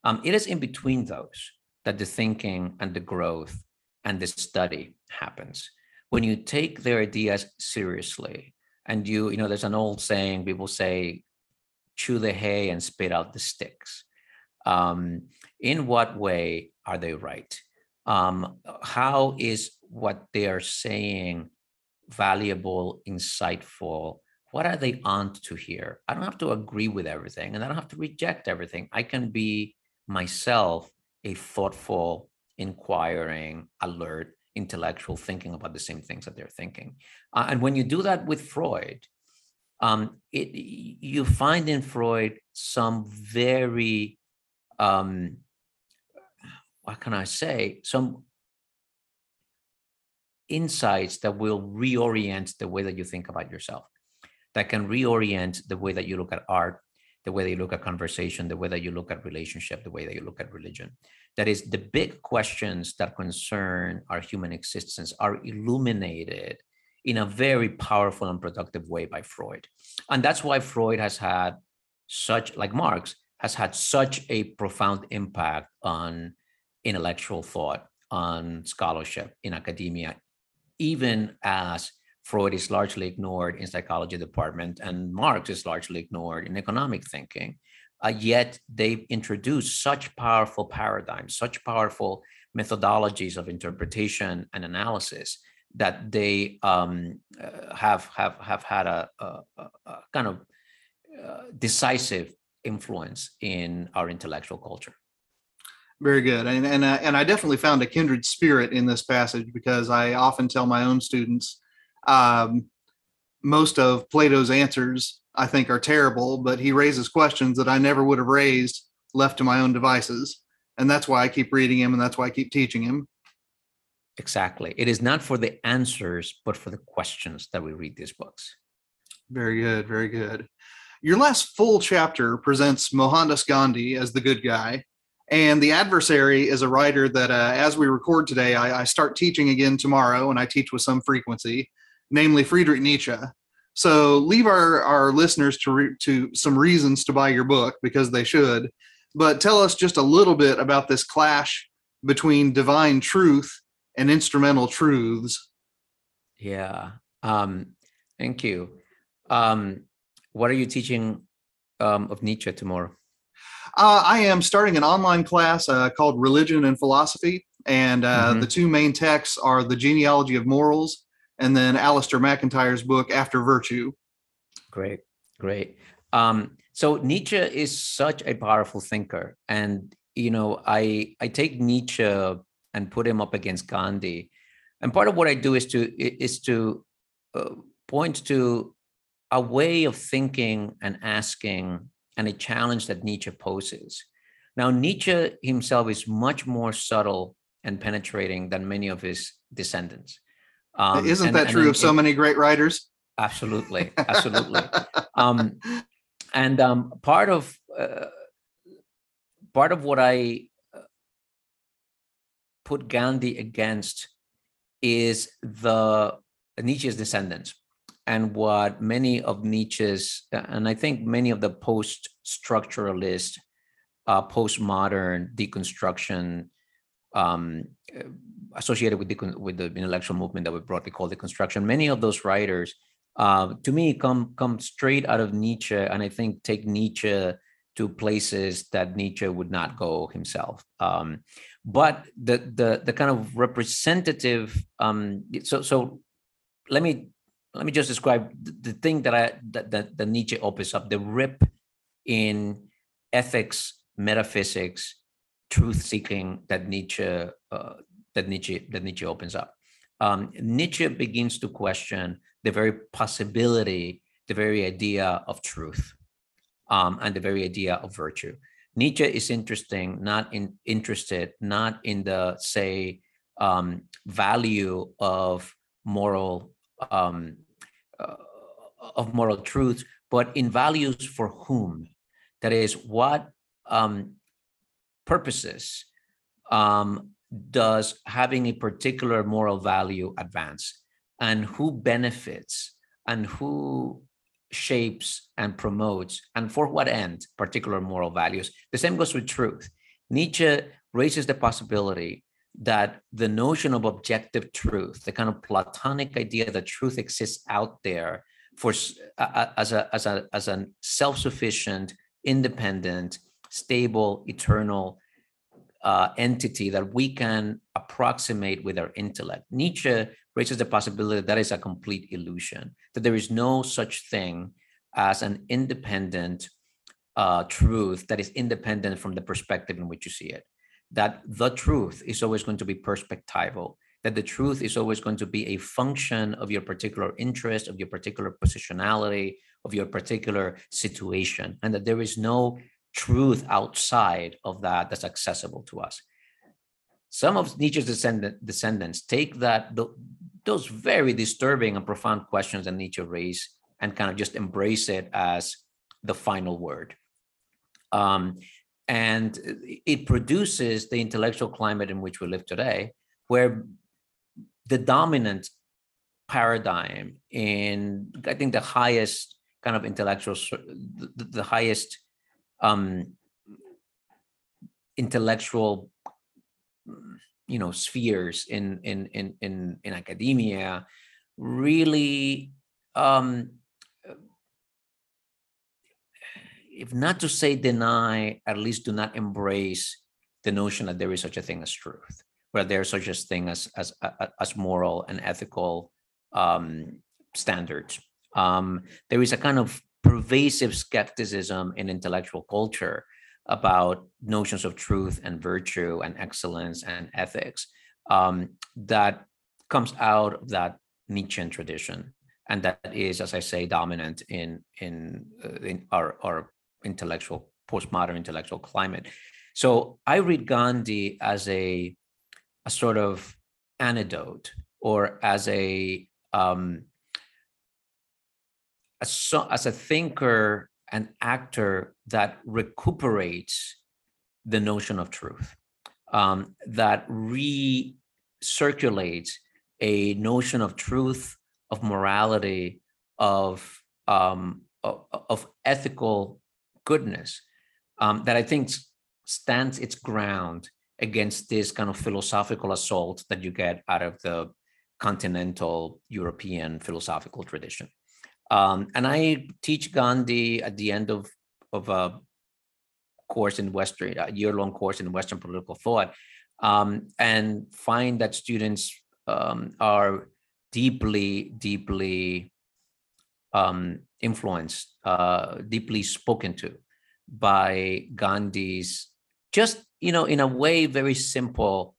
Um, it is in between those that the thinking and the growth and the study happens. When you take their ideas seriously, and you, you know, there's an old saying, people say, chew the hay and spit out the sticks. Um, in what way are they right? Um, how is what they are saying valuable, insightful? What are they onto here? I don't have to agree with everything, and I don't have to reject everything. I can be myself a thoughtful, inquiring, alert, intellectual thinking about the same things that they're thinking. Uh, and when you do that with Freud, um, it, you find in Freud some very, um, what can I say, some insights that will reorient the way that you think about yourself, that can reorient the way that you look at art, the way that you look at conversation, the way that you look at relationship, the way that you look at religion. That is, the big questions that concern our human existence are illuminated in a very powerful and productive way by Freud. And that's why Freud has had such, like Marx, has had such a profound impact on intellectual thought, on scholarship, in academia, even as Freud is largely ignored in psychology department and Marx is largely ignored in economic thinking. uh, yet they've introduced such powerful paradigms, such powerful methodologies of interpretation and analysis that they um, uh, have have have had a, a, a kind of uh, decisive influence in our intellectual culture. Very good, and and uh, and I definitely found a kindred spirit in this passage, because I often tell my own students, um, most of Plato's answers I think are terrible, but he raises questions that I never would have raised left to my own devices, and that's why I keep reading him, and that's why I keep teaching him. Exactly. It is not for the answers, but for the questions that we read these books. Very good. Very good. Your last full chapter presents Mohandas Gandhi as the good guy. And the adversary is a writer that, uh, as we record today, I, I start teaching again tomorrow, and I teach with some frequency, namely Friedrich Nietzsche. So leave our, our listeners to, re- to some reasons to buy your book, because they should. But tell us just a little bit about this clash between divine truth and instrumental truths. Yeah, um, thank you. Um, what are you teaching um, of Nietzsche tomorrow? Uh, I am starting an online class uh, called Religion and Philosophy. And uh, mm-hmm. the two main texts are The Genealogy of Morals and then Alistair McIntyre's book, After Virtue. Great, great. Um, so Nietzsche is such a powerful thinker. And, you know, I I take Nietzsche and put him up against Gandhi. And part of what I do is to is to uh, point to a way of thinking and asking and a challenge that Nietzsche poses. Now, Nietzsche himself is much more subtle and penetrating than many of his descendants. Um, Isn't and, that true and, of so it, many great writers? Absolutely, absolutely. um, and um, part of uh, part of what I put Gandhi against is the Nietzsche's descendants and what many of Nietzsche's, and I think many of the post-structuralist, uh, post-modern deconstruction um, associated with, decon- with the intellectual movement that we broadly call deconstruction, many of those writers, uh, to me, come, come straight out of Nietzsche, and I think take Nietzsche to places that Nietzsche would not go himself. Um, but the, the the kind of representative, um, so so let me, Let me just describe the thing that I that, that, that Nietzsche opens up, the rip in ethics, metaphysics, truth-seeking that Nietzsche uh, that Nietzsche that Nietzsche opens up. Um, Nietzsche begins to question the very possibility, the very idea of truth, um, and the very idea of virtue. Nietzsche is interesting, not in interested, not in the say um, value of moral. Um, uh, of moral truth, but in values for whom? That is, what um, purposes um, does having a particular moral value advance? And who benefits and who shapes and promotes and for what end particular moral values? The same goes with truth. Nietzsche raises the possibility that the notion of objective truth, the kind of Platonic idea that truth exists out there for uh, as a as a as an self-sufficient, independent, stable, eternal uh, entity that we can approximate with our intellect. Nietzsche raises the possibility that, that is a complete illusion, that there is no such thing as an independent uh, truth that is independent from the perspective in which you see it. That the truth is always going to be perspectival, that the truth is always going to be a function of your particular interest, of your particular positionality, of your particular situation, and that there is no truth outside of that that's accessible to us. Some of Nietzsche's descendant, descendants take that the, those very disturbing and profound questions that Nietzsche raised and kind of just embrace it as the final word. Um, And it produces the intellectual climate in which we live today, where the dominant paradigm in, I think, the highest kind of intellectual, the, the highest um, intellectual, you know, spheres in in in in, in academia, really. Um, if not to say deny, at least do not embrace the notion that there is such a thing as truth, where there is such a thing as as as moral and ethical um, standards. Um, there is a kind of pervasive skepticism in intellectual culture about notions of truth and virtue and excellence and ethics um, that comes out of that Nietzschean tradition, and that is, as I say, dominant in in, uh, in our our intellectual postmodern intellectual climate. So I read Gandhi as a a sort of antidote, or as a um, as, as a thinker and actor that recuperates the notion of truth, um, that recirculates a notion of truth, of morality, of um, of, of ethical goodness, um, that I think stands its ground against this kind of philosophical assault that you get out of the continental European philosophical tradition. Um, and I teach Gandhi at the end of, of a course in Western, a year-long course in Western political thought, um, and find that students um, are deeply, deeply um, influenced, uh, deeply spoken to by Gandhi's, just, you know, in a way, very simple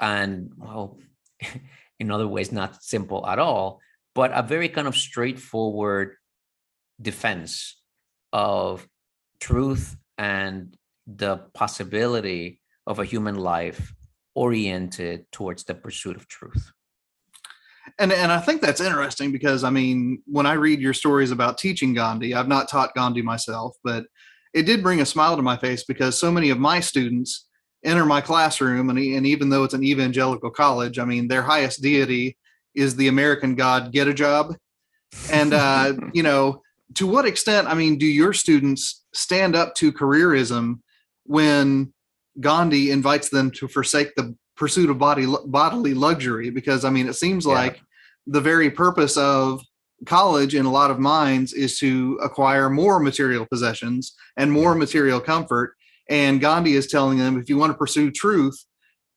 and, well, in other ways, not simple at all, but a very kind of straightforward defense of truth and the possibility of a human life oriented towards the pursuit of truth. And and I think that's interesting because, I mean, when I read your stories about teaching Gandhi, I've not taught Gandhi myself, but it did bring a smile to my face because so many of my students enter my classroom, and, and even though it's an evangelical college, I mean, their highest deity is the American God, get a job. And, uh, you know, to what extent, I mean, do your students stand up to careerism when Gandhi invites them to forsake the pursuit of body, bodily luxury? Because, I mean, it seems like yeah. the very purpose of college in a lot of minds is to acquire more material possessions and more material comfort. And Gandhi is telling them, if you want to pursue truth,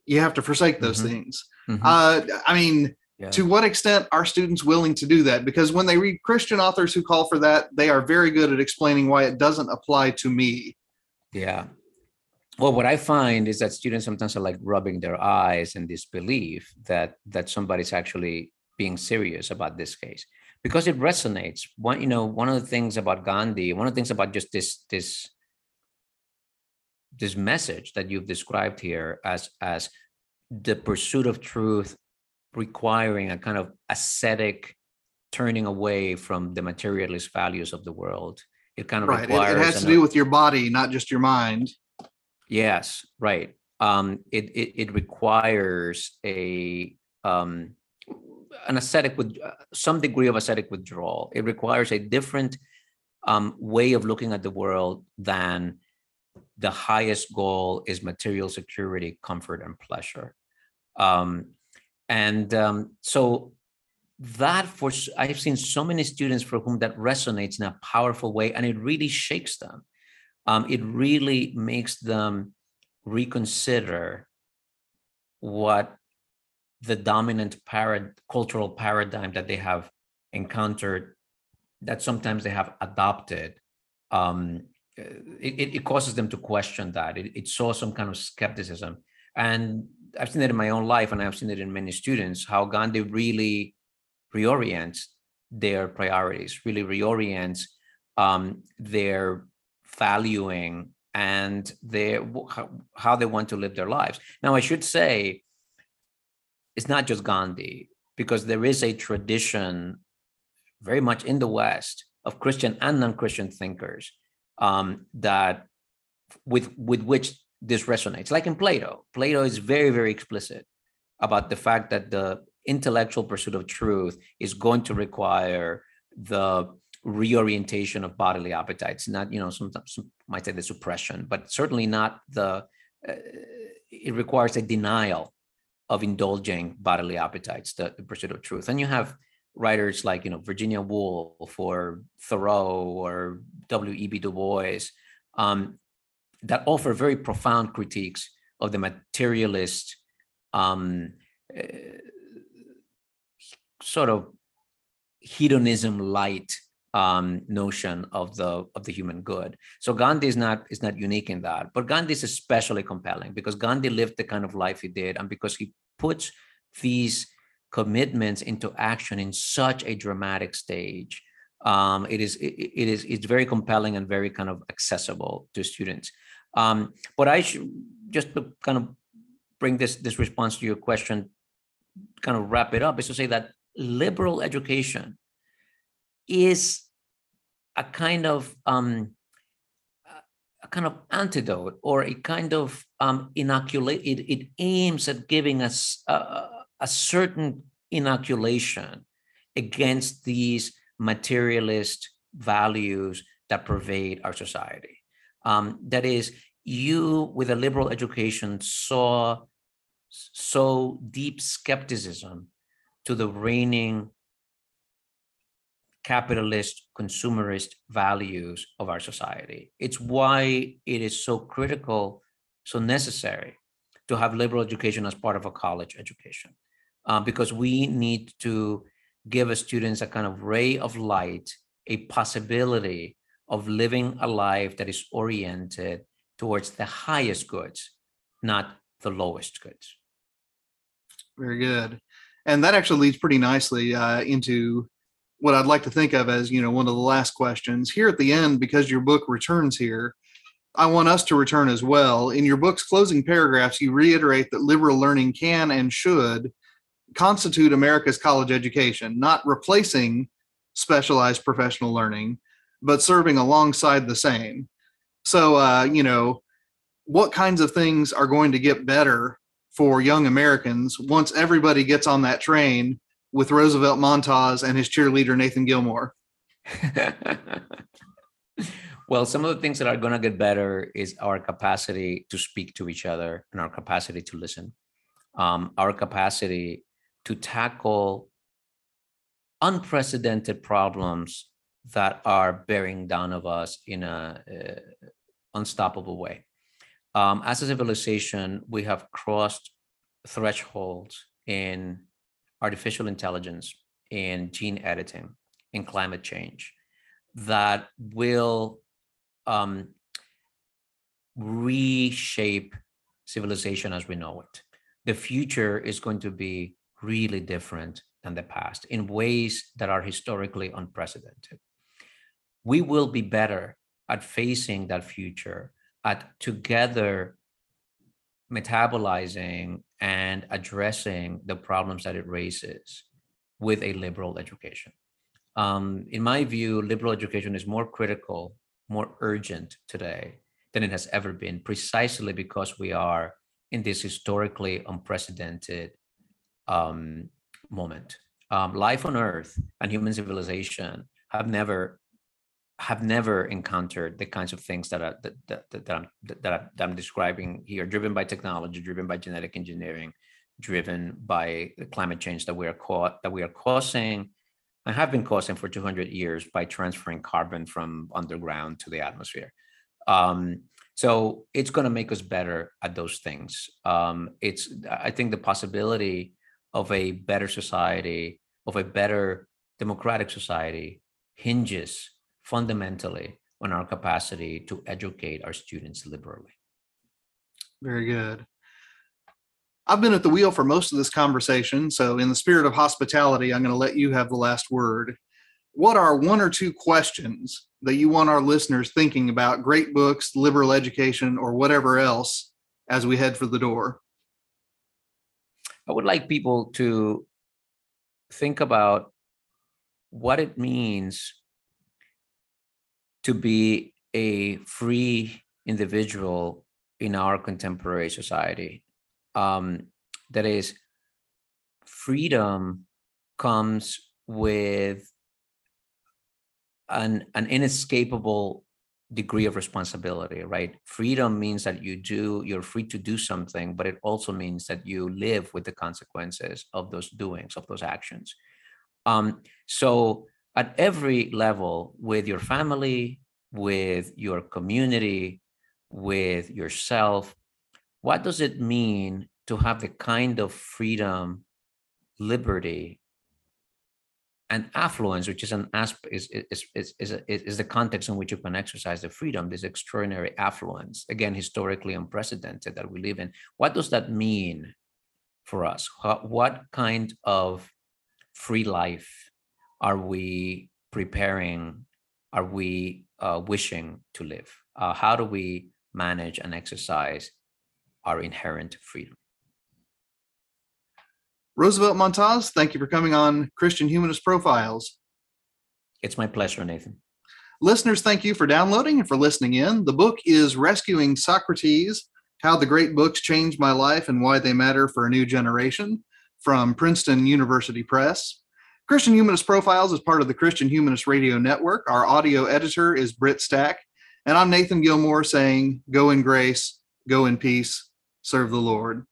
you have to forsake those mm-hmm. things. Mm-hmm. Uh, I mean, yeah. to what extent are students willing to do that? Because when they read Christian authors who call for that, they are very good at explaining why it doesn't apply to me. Yeah. Well, what I find is that students sometimes are like rubbing their eyes in disbelief that that somebody's actually being serious about this case, because it resonates. One, you know, one of the things about Gandhi, one of the things about just this this this message that you've described here as as the pursuit of truth requiring a kind of ascetic turning away from the materialist values of the world. It kind of right. requires it, it has to an, do with your body, not just your mind. Yes, right. Um, it, it it requires a um, an ascetic with uh, some degree of ascetic withdrawal. It requires a different um, way of looking at the world than the highest goal is material security, comfort, and pleasure. Um, and um, so that for I've seen so many students for whom that resonates in a powerful way, and it really shakes them. Um, it really makes them reconsider what the dominant parad- cultural paradigm that they have encountered, that sometimes they have adopted. Um, it, it causes them to question that. It, it saw some kind of skepticism. And I've seen it in my own life, and I've seen it in many students, how Gandhi really reorients their priorities, really reorients um, their valuing and their how they want to live their lives. Now, I should say it's not just Gandhi, because there is a tradition very much in the West of Christian and non-Christian thinkers um, that with with which this resonates. Like in Plato, Plato is very, very explicit about the fact that the intellectual pursuit of truth is going to require the reorientation of bodily appetites, not, you know, sometimes some might say the suppression, but certainly not the, uh, it requires a denial of indulging bodily appetites, the, the pursuit of truth. And you have writers like, you know, Virginia Woolf or Thoreau or W E B Du Bois, um, that offer very profound critiques of the materialist um, uh, sort of hedonism light um, notion of the of the human good. So Gandhi is not is not unique in that, but Gandhi is especially compelling because Gandhi lived the kind of life he did, and because he puts these commitments into action in such a dramatic stage. Um, it is it, it is it's very compelling and very kind of accessible to students. Um, but I should just to kind of bring this this response to your question, kind of wrap it up, is to say that liberal education is a kind of um, a kind of antidote or a kind of um, inoculate. It, it aims at giving us a, a certain inoculation against these materialist values that pervade our society. Um, that is, you with a liberal education saw so deep skepticism to the reigning capitalist, consumerist values of our society. It's why it is so critical, so necessary to have liberal education as part of a college education, uh, because we need to give students a kind of ray of light, a possibility of living a life that is oriented towards the highest goods, not the lowest goods. Very good. And that actually leads pretty nicely uh, into what I'd like to think of as, you know, one of the last questions here at the end, because your book returns here. I want us to return as well. In your book's closing paragraphs, you reiterate that liberal learning can and should constitute America's college education, not replacing specialized professional learning, but serving alongside the same. So, uh, you know, what kinds of things are going to get better for young Americans once everybody gets on that train with Roosevelt Montás and his cheerleader, Nathan Gilmore? Well, some of the things that are going to get better is our capacity to speak to each other and our capacity to listen, um, our capacity to tackle unprecedented problems that are bearing down on us in an uh, unstoppable way. Um, as a civilization, we have crossed thresholds in artificial intelligence, in gene editing, in climate change that will um, reshape civilization as we know it. The future is going to be really different than the past in ways that are historically unprecedented. We will be better at facing that future, at together metabolizing and addressing the problems that it raises with a liberal education. Um, in my view, liberal education is more critical, more urgent today than it has ever been, precisely because we are in this historically unprecedented um, moment. Um, life on Earth and human civilization have never have never encountered the kinds of things that, are, that, that, that, that, I'm, that, that I'm describing here, driven by technology, driven by genetic engineering, driven by the climate change that we are caught, that we are causing and have been causing for two hundred years by transferring carbon from underground to the atmosphere. Um, so it's going to make us better at those things. Um, it's, I think, the possibility of a better society, of a better democratic society, hinges fundamentally on our capacity to educate our students liberally. Very good. I've been at the wheel for most of this conversation, so in the spirit of hospitality, I'm going to let you have the last word. What are one or two questions that you want our listeners thinking about great books, liberal education, or whatever else as we head for the door? I would like people to think about what it means to be a free individual in our contemporary society. Um, that is, freedom comes with an, an inescapable degree of responsibility, right? Freedom means that you do, you're free to do something, but it also means that you live with the consequences of those doings, of those actions. Um, so at every level, with your family, with your community, with yourself, what does it mean to have the kind of freedom, liberty, and affluence, which is an asp is is is is, is the context in which you can exercise the freedom, this extraordinary affluence, again historically unprecedented, that we live in? What does that mean for us? How, what kind of free life are we preparing? Are we uh, wishing to live? Uh, how do we manage and exercise our inherent freedom? Roosevelt Montás, thank you for coming on Christian Humanist Profiles. It's my pleasure, Nathan. Listeners, thank you for downloading and for listening in. The book is Rescuing Socrates, How the Great Books Changed My Life and Why They Matter for a New Generation, from Princeton University Press. Christian Humanist Profiles is part of the Christian Humanist Radio Network. Our audio editor is Britt Stack, and I'm Nathan Gilmore saying, go in grace, go in peace, serve the Lord.